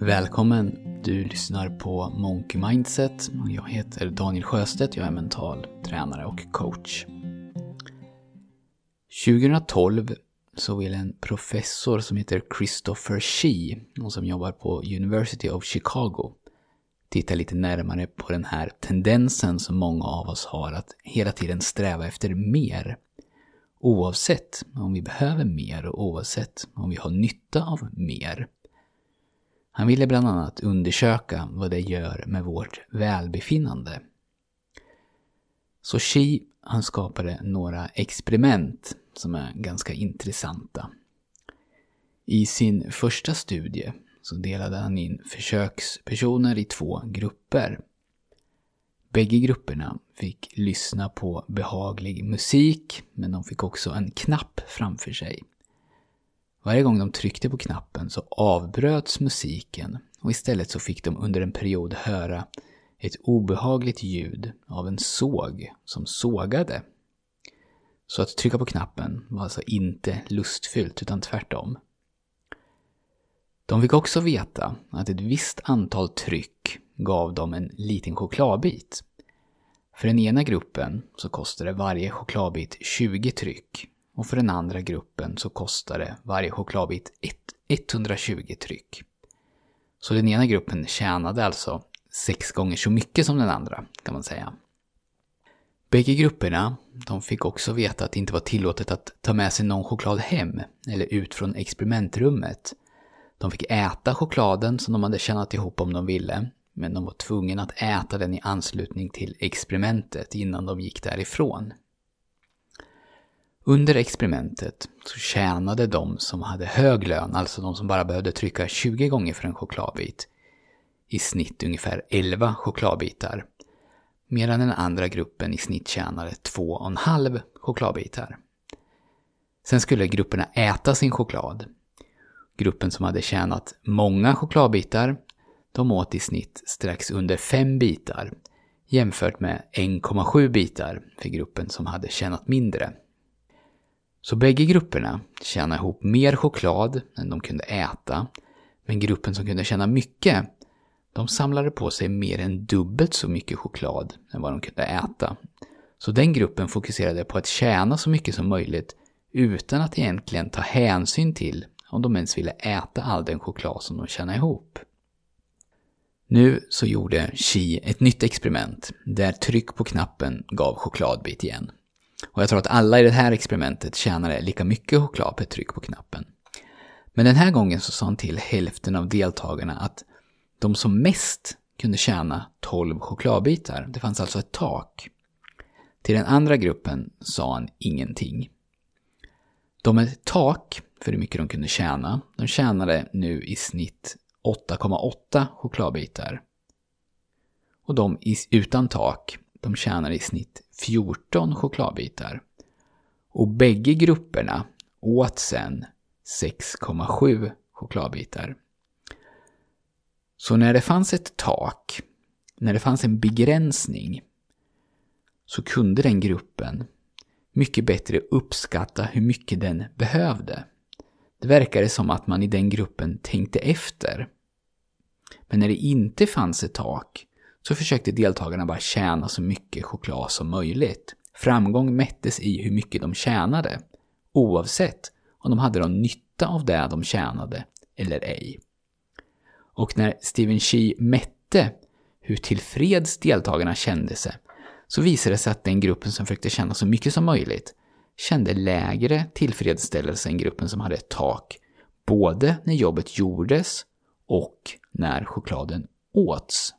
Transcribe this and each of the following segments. Välkommen! Du lyssnar på Monkey Mindset och jag heter Daniel Sjöstedt, jag är mental tränare och coach. 2012 så vill en professor som heter Christopher Hsee och som jobbar på University of Chicago titta lite närmare på den här tendensen som många av oss har att hela tiden sträva efter mer. Oavsett om vi behöver mer och oavsett om vi har nytta av mer. Han ville bland annat undersöka vad det gör med vårt välbefinnande. Så Hsee, han skapade några experiment som är ganska intressanta. I sin första studie så delade han in försökspersoner i två grupper. Bägge grupperna fick lyssna på behaglig musik, men de fick också en knapp framför sig. Varje gång de tryckte på knappen så avbröts musiken och istället så fick de under en period höra ett obehagligt ljud av en såg som sågade. Så att trycka på knappen var alltså inte lustfyllt utan tvärtom. De fick också veta att ett visst antal tryck gav dem en liten chokladbit. För den ena gruppen så kostade varje chokladbit 20 tryck och för den andra gruppen så kostade varje chokladbit 120 tryck. Så den ena gruppen tjänade alltså 6 gånger så mycket som den andra, kan man säga. Bägge grupperna, de fick också veta att det inte var tillåtet att ta med sig någon choklad hem eller ut från experimentrummet. De fick äta chokladen som de hade tjänat ihop om de ville, men de var tvungna att äta den i anslutning till experimentet innan de gick därifrån. Under experimentet så tjänade de som hade hög lön, alltså de som bara behövde trycka 20 gånger för en chokladbit, i snitt ungefär 11 chokladbitar, medan den andra gruppen i snitt tjänade 2,5 chokladbitar. Sen skulle grupperna äta sin choklad. Gruppen som hade tjänat många chokladbitar, de åt i snitt strax under 5 bitar jämfört med 1,7 bitar för gruppen som hade tjänat mindre. Så bägge grupperna tjänade ihop mer choklad än de kunde äta, men gruppen som kunde tjäna mycket, de samlade på sig mer än dubbelt så mycket choklad än vad de kunde äta. Så den gruppen fokuserade på att tjäna så mycket som möjligt utan att egentligen ta hänsyn till om de ens ville äta all den choklad som de tjänade ihop. Nu så gjorde Hsee ett nytt experiment där tryck på knappen gav chokladbit igen. Och jag tror att alla i det här experimentet tjänade lika mycket choklad per tryck på knappen. Men den här gången så sa han till hälften av deltagarna att de som mest kunde tjäna 12 chokladbitar. Det fanns alltså ett tak. Till den andra gruppen sa han ingenting. De med tak för hur mycket de kunde tjäna, de tjänade nu i snitt 8,8 chokladbitar. Och de utan tak, de tjänade i snitt 14 chokladbitar. Och bägge grupperna åt sen 6,7 chokladbitar. Så när det fanns ett tak, när det fanns en begränsning, så kunde den gruppen mycket bättre uppskatta hur mycket den behövde. Det verkade som att man i den gruppen tänkte efter. Men när det inte fanns ett tak så försökte deltagarna bara tjäna så mycket choklad som möjligt. Framgång mättes i hur mycket de tjänade, oavsett om de hade någon nytta av det de tjänade eller ej. Och när Steven Chee mätte hur tillfreds deltagarna kände sig så visade det sig att den gruppen som försökte tjäna så mycket som möjligt kände lägre tillfredsställelse än gruppen som hade ett tak, både när jobbet gjordes och när chokladen åts.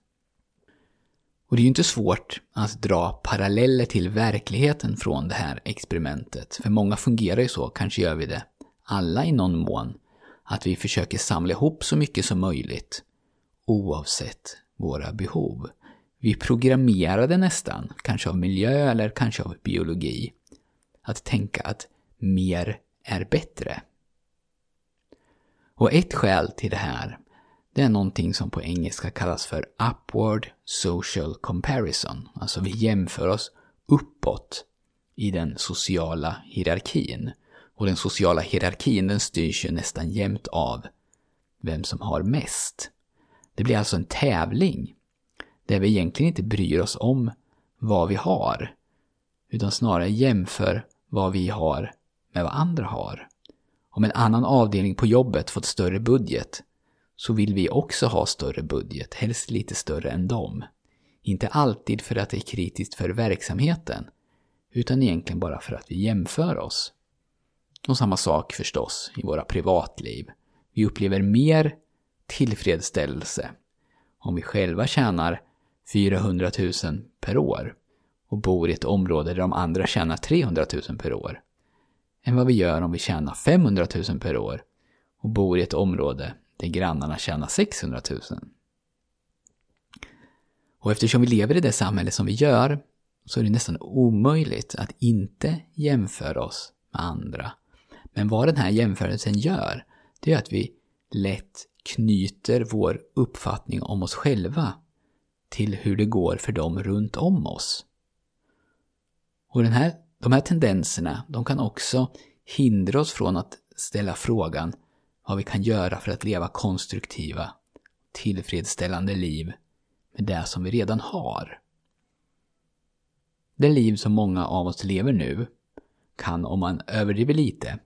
Och det är ju inte svårt att dra paralleller till verkligheten från det här experimentet, för många fungerar ju så, kanske gör vi det alla i någon mån, att vi försöker samla ihop så mycket som möjligt oavsett våra behov. Vi programmerade nästan, kanske av miljö eller kanske av biologi, att tänka att mer är bättre. Och ett skäl till det här, det är någonting som på engelska kallas för upward social comparison. Alltså vi jämför oss uppåt i den sociala hierarkin. Och den sociala hierarkin, den styrs ju nästan jämt av vem som har mest. Det blir alltså en tävling där vi egentligen inte bryr oss om vad vi har, utan snarare jämför vad vi har med vad andra har. Om en annan avdelning på jobbet fått större budget, så vill vi också ha större budget, helst lite större än dem. Inte alltid för att det är kritiskt för verksamheten, utan egentligen bara för att vi jämför oss. Och samma sak förstås i våra privatliv. Vi upplever mer tillfredsställelse om vi själva tjänar 400 000 per år och bor i ett område där de andra tjänar 300 000 per år, än vad vi gör om vi tjänar 500 000 per år och bor i ett område där grannarna tjänar 600 000. Och eftersom vi lever i det samhälle som vi gör, så är det nästan omöjligt att inte jämföra oss med andra. Men vad den här jämförelsen gör, det är att vi lätt knyter vår uppfattning om oss själva till hur det går för dem runt om oss. Och de här tendenserna, de kan också hindra oss från att ställa frågan vad vi kan göra för att leva konstruktiva, tillfredsställande liv med det som vi redan har. Det liv som många av oss lever nu kan, om man överdriver lite,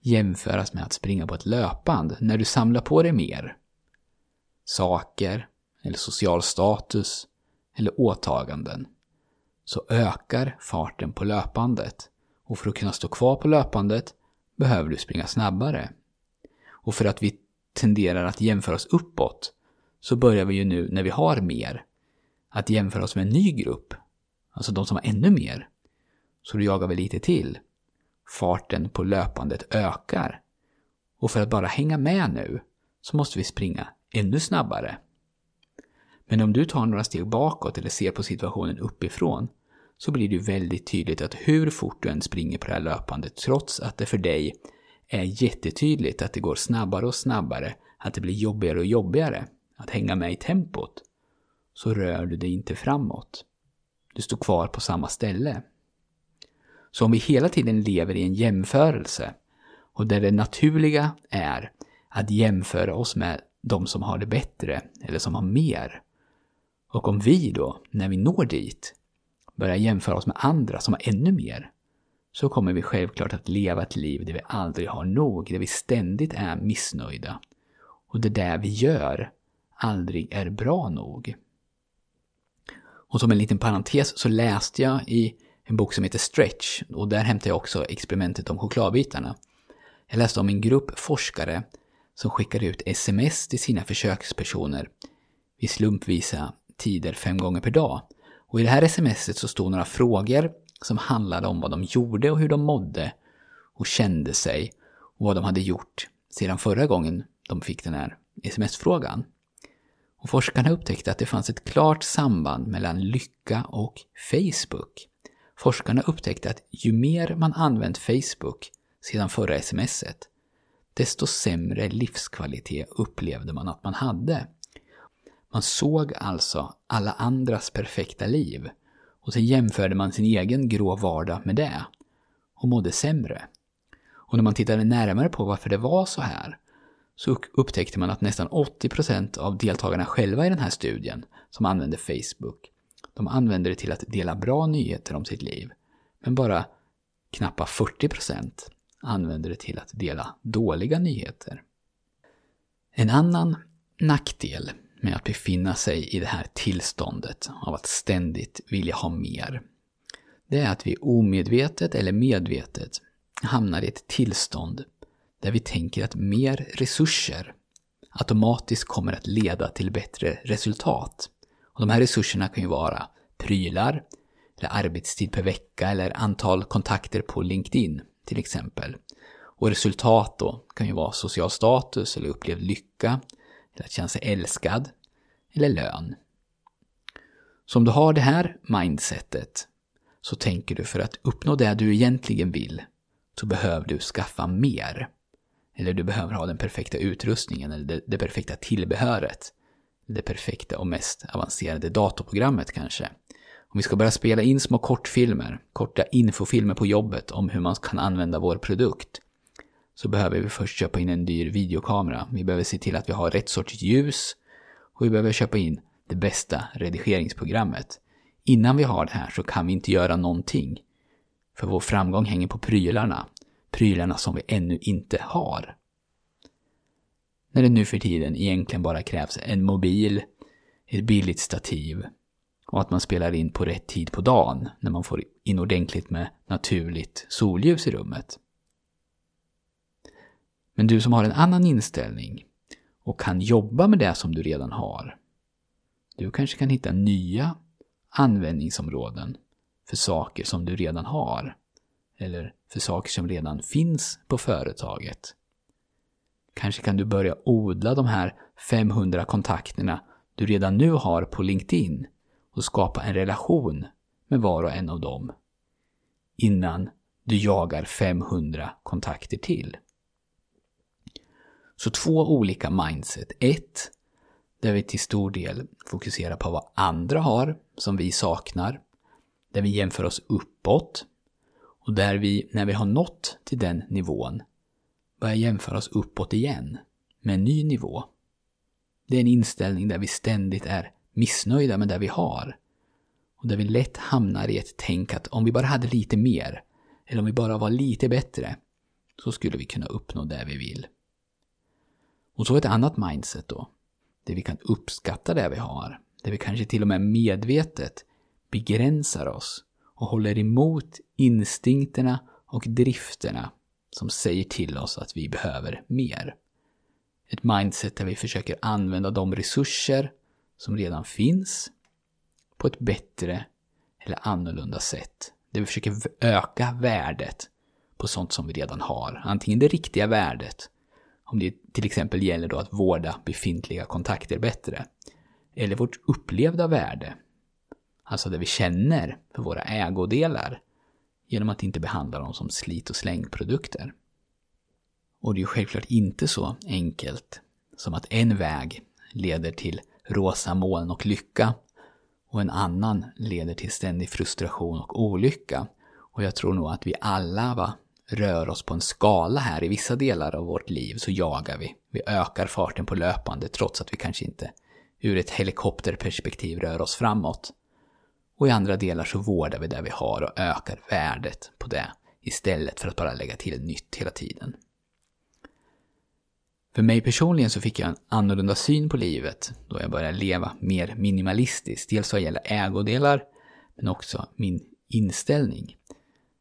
jämföras med att springa på ett löpband när du samlar på dig mer. Saker, eller social status, eller åtaganden. Så ökar farten på löpandet, och för att kunna stå kvar på löpandet behöver du springa snabbare. Och för att vi tenderar att jämföra oss uppåt, så börjar vi ju nu när vi har mer att jämföra oss med en ny grupp, alltså de som har ännu mer. Så då jagar vi lite till. Farten på löpandet ökar. Och för att bara hänga med nu så måste vi springa ännu snabbare. Men om du tar några steg bakåt eller ser på situationen uppifrån, så blir det väldigt tydligt att hur fort du än springer på det här löpandet, trots att det för dig är jättetydligt att det går snabbare och snabbare, att det blir jobbigare och jobbigare att hänga med i tempot, så rör du dig inte framåt. Du står kvar på samma ställe. Så om vi hela tiden lever i en jämförelse, och där det naturliga är att jämföra oss med de som har det bättre eller som har mer, och om vi då, när vi når dit, börjar jämföra oss med andra som har ännu mer, så kommer vi självklart att leva ett liv där vi aldrig har nog, där vi ständigt är missnöjda, och det där vi gör aldrig är bra nog. Och som en liten parentes så läste jag i en bok som heter Stretch, och där hämtade jag också experimentet om chokladbitarna. Jag läste om en grupp forskare som skickade ut sms till sina försökspersoner vid slumpvisa tider 5 gånger per dag. Och i det här smset så stod några frågor som handlade om vad de gjorde och hur de mådde och kände sig, och vad de hade gjort sedan förra gången de fick den här sms-frågan. Och forskarna upptäckte att det fanns ett klart samband mellan lycka och Facebook. Forskarna upptäckte att ju mer man använt Facebook sedan förra smset, desto sämre livskvalitet upplevde man att man hade. Man såg alltså alla andras perfekta liv, och sen jämförde man sin egen grå vardag med det och mådde sämre. Och när man tittade närmare på varför det var så här, så upptäckte man att nästan 80% av deltagarna själva i den här studien som använde Facebook, de använder det till att dela bra nyheter om sitt liv. Men bara knappa 40% använder det till att dela dåliga nyheter. En annan nackdel med att befinna sig i det här tillståndet av att ständigt vilja ha mer, det är att vi omedvetet eller medvetet hamnar i ett tillstånd där vi tänker att mer resurser automatiskt kommer att leda till bättre resultat. Och de här resurserna kan ju vara prylar, eller arbetstid per vecka, eller antal kontakter på LinkedIn till exempel. Och resultat då kan ju vara social status, eller upplevd lycka, eller att känna sig älskad, eller lön. Så om du har det här mindsetet, så tänker du för att uppnå det du egentligen vill, så behöver du skaffa mer. Eller du behöver ha den perfekta utrustningen, eller det perfekta tillbehöret. Det perfekta och mest avancerade datorprogrammet kanske. Om vi ska börja spela in små kortfilmer, korta infofilmer på jobbet om hur man kan använda vår produkt, så behöver vi först köpa in en dyr videokamera. Vi behöver se till att vi har rätt sorts ljus och vi behöver köpa in det bästa redigeringsprogrammet. Innan vi har det här så kan vi inte göra någonting. För vår framgång hänger på prylarna. Prylarna som vi ännu inte har. När det nu för tiden egentligen bara krävs en mobil, ett billigt stativ och att man spelar in på rätt tid på dagen när man får in ordentligt med naturligt solljus i rummet. Men du som har en annan inställning och kan jobba med det som du redan har, du kanske kan hitta nya användningsområden för saker som du redan har eller för saker som redan finns på företaget. Kanske kan du börja odla de här 500 kontakterna du redan nu har på LinkedIn och skapa en relation med var och en av dem innan du jagar 500 kontakter till. Så två olika mindset. Ett, där vi till stor del fokuserar på vad andra har som vi saknar, där vi jämför oss uppåt och där vi, när vi har nått till den nivån, börjar jämföra oss uppåt igen med en ny nivå. Det är en inställning där vi ständigt är missnöjda med det vi har och där vi lätt hamnar i ett tänk att om vi bara hade lite mer eller om vi bara var lite bättre så skulle vi kunna uppnå det vi vill. Och så ett annat mindset då, där vi kan uppskatta det vi har, där vi kanske till och med medvetet begränsar oss och håller emot instinkterna och drifterna som säger till oss att vi behöver mer. Ett mindset där vi försöker använda de resurser som redan finns på ett bättre eller annorlunda sätt. Där vi försöker öka värdet på sånt som vi redan har. Antingen det riktiga värdet, om det till exempel gäller då att vårda befintliga kontakter bättre. Eller vårt upplevda värde, alltså det vi känner för våra ägodelar, genom att inte behandla dem som slit- och slängprodukter. Och det är ju självklart inte så enkelt som att en väg leder till rosa moln och lycka och en annan leder till ständig frustration och olycka. Och jag tror nog att vi alla rör oss på en skala här. I vissa delar av vårt liv så jagar vi. Vi ökar farten på löpande trots att vi kanske inte ur ett helikopterperspektiv rör oss framåt. Och i andra delar så vårdar vi det vi har och ökar värdet på det istället för att bara lägga till nytt hela tiden. För mig personligen så fick jag en annorlunda syn på livet då jag började leva mer minimalistiskt. Dels vad gäller ägodelar men också min inställning.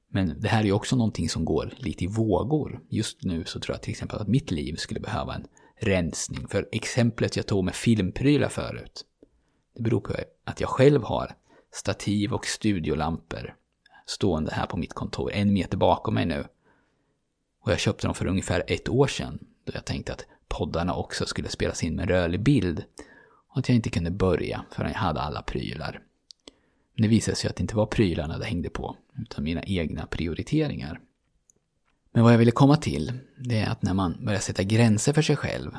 Men det här är ju också någonting som går lite i vågor. Just nu så tror jag till exempel att mitt liv skulle behöva en rensning. För exemplet jag tog med filmprylar förut, det beror på att jag själv har stativ och studiolampor stående här på mitt kontor 1 meter bakom mig nu. Och jag köpte dem för ungefär 1 år sedan då jag tänkte att poddarna också skulle spelas in med rörlig bild och att jag inte kunde börja förrän jag hade alla prylar. Men det visade sig att det inte var prylarna det hängde på utan mina egna prioriteringar. Men vad jag ville komma till, det är att när man börjar sätta gränser för sig själv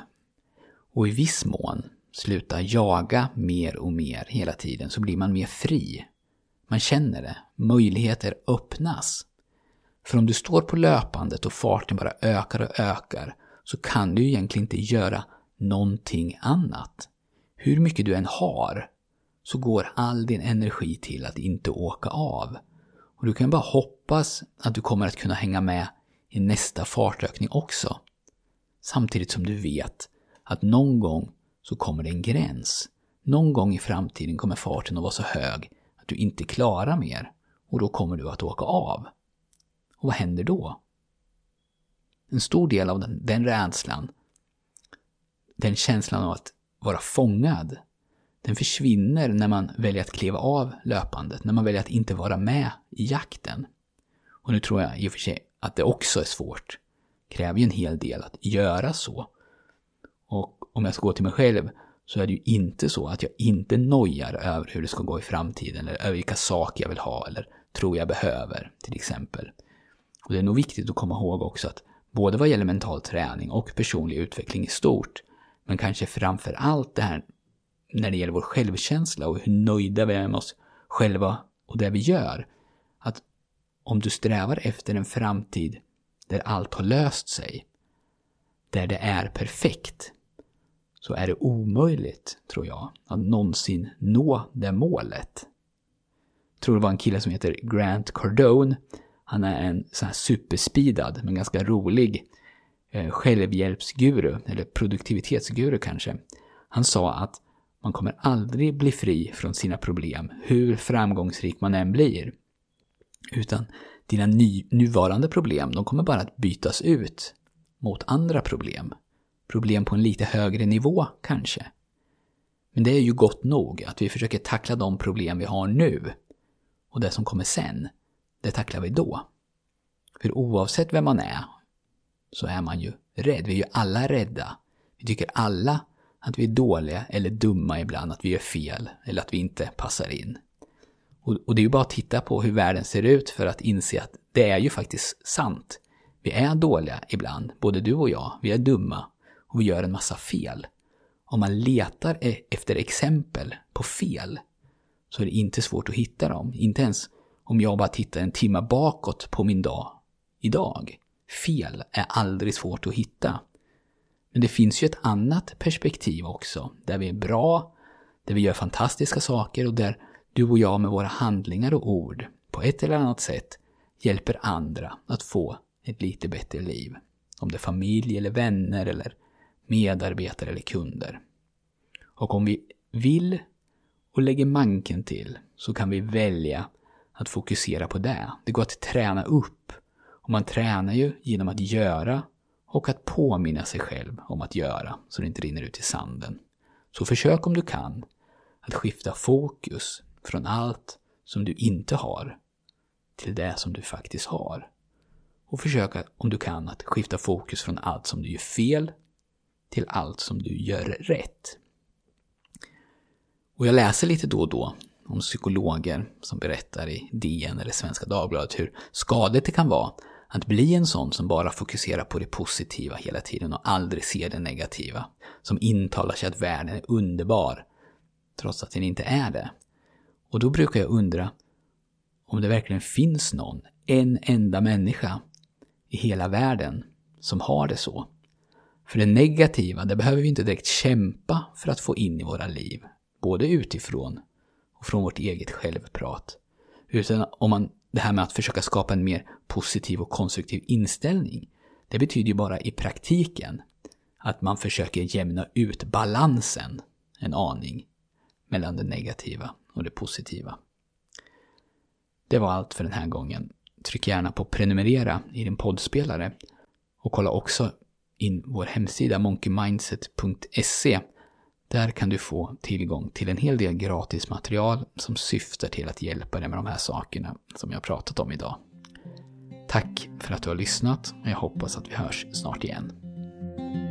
och i viss mån sluta jaga mer och mer hela tiden, så blir man mer fri. Man känner det. Möjligheter öppnas. För om du står på löpandet och farten bara ökar och ökar så kan du egentligen inte göra någonting annat. Hur mycket du än har så går all din energi till att inte åka av. Och du kan bara hoppas att du kommer att kunna hänga med i nästa fartökning också. Samtidigt som du vet att någon gång så kommer det en gräns. Någon gång i framtiden kommer farten att vara så hög att du inte klarar mer och då kommer du att åka av. Och vad händer då? En stor del av den rädslan, den känslan av att vara fångad, den försvinner när man väljer att kliva av löpandet, när man väljer att inte vara med i jakten. Och nu tror jag i och för sig att det också är svårt. Det kräver ju en hel del att göra så. Och om jag ska gå till mig själv så är det ju inte så att jag inte nojar över hur det ska gå i framtiden eller över vilka saker jag vill ha eller tror jag behöver till exempel. Och det är nog viktigt att komma ihåg också att både vad gäller mental träning och personlig utveckling i stort, men kanske framför allt det här när det gäller vår självkänsla och hur nöjda vi är med oss själva och det vi gör, att om du strävar efter en framtid där allt har löst sig, där det är perfekt, så är det omöjligt, tror jag, att någonsin nå det målet. Jag tror det var en kille som heter Grant Cardone. Han är en sån här superspidad men ganska rolig självhjälpsguru eller produktivitetsguru kanske. Han sa att man kommer aldrig bli fri från sina problem hur framgångsrik man än blir. Utan dina nuvarande problem, de kommer bara att bytas ut mot andra problem. Problem på en lite högre nivå kanske. Men det är ju gott nog att vi försöker tackla de problem vi har nu. Och det som kommer sen, det tacklar vi då. För oavsett vem man är så är man ju rädd. Vi är ju alla rädda. Vi tycker alla att vi är dåliga eller dumma ibland, att vi gör fel eller att vi inte passar in. Och det är ju bara att titta på hur världen ser ut för att inse att det är ju faktiskt sant. Vi är dåliga ibland, både du och jag. Vi är dumma och vi gör en massa fel. Om man letar efter exempel på fel så är det inte svårt att hitta dem. Inte ens om jag bara tittar en timme bakåt på min dag idag. Fel är aldrig svårt att hitta. Men det finns ju ett annat perspektiv också. Där vi är bra, där vi gör fantastiska saker och där du och jag med våra handlingar och ord på ett eller annat sätt hjälper andra att få ett lite bättre liv. Om det är familj eller vänner eller medarbetare eller kunder. Och om vi vill och lägger manken till så kan vi välja att fokusera på det. Det går att träna upp. Och man tränar ju genom att göra och att påminna sig själv om att göra så det inte rinner ut i sanden. Så försök om du kan att skifta fokus från allt som du inte har till det som du faktiskt har. Och försök om du kan att skifta fokus från allt som du gör fel till allt som du gör rätt. Och jag läser lite då och då om psykologer som berättar i DN eller Svenska Dagbladet hur skadligt det kan vara att bli en sån som bara fokuserar på det positiva hela tiden och aldrig ser det negativa. Som intalar sig att världen är underbar trots att den inte är det. Och då brukar jag undra om det verkligen finns någon, en enda människa i hela världen som har det så. För det negativa, det behöver vi inte direkt kämpa för att få in i våra liv. Både utifrån och från vårt eget självprat. Utan om man, det här med att försöka skapa en mer positiv och konstruktiv inställning. Det betyder ju bara i praktiken att man försöker jämna ut balansen en aning mellan det negativa och det positiva. Det var allt för den här gången. Tryck gärna på prenumerera i din poddspelare och kolla också in vår hemsida monkeymindset.se. Där kan du få tillgång till en hel del gratis material som syftar till att hjälpa dig med de här sakerna som jag pratat om idag. Tack för att du har lyssnat och jag hoppas att vi hörs snart igen.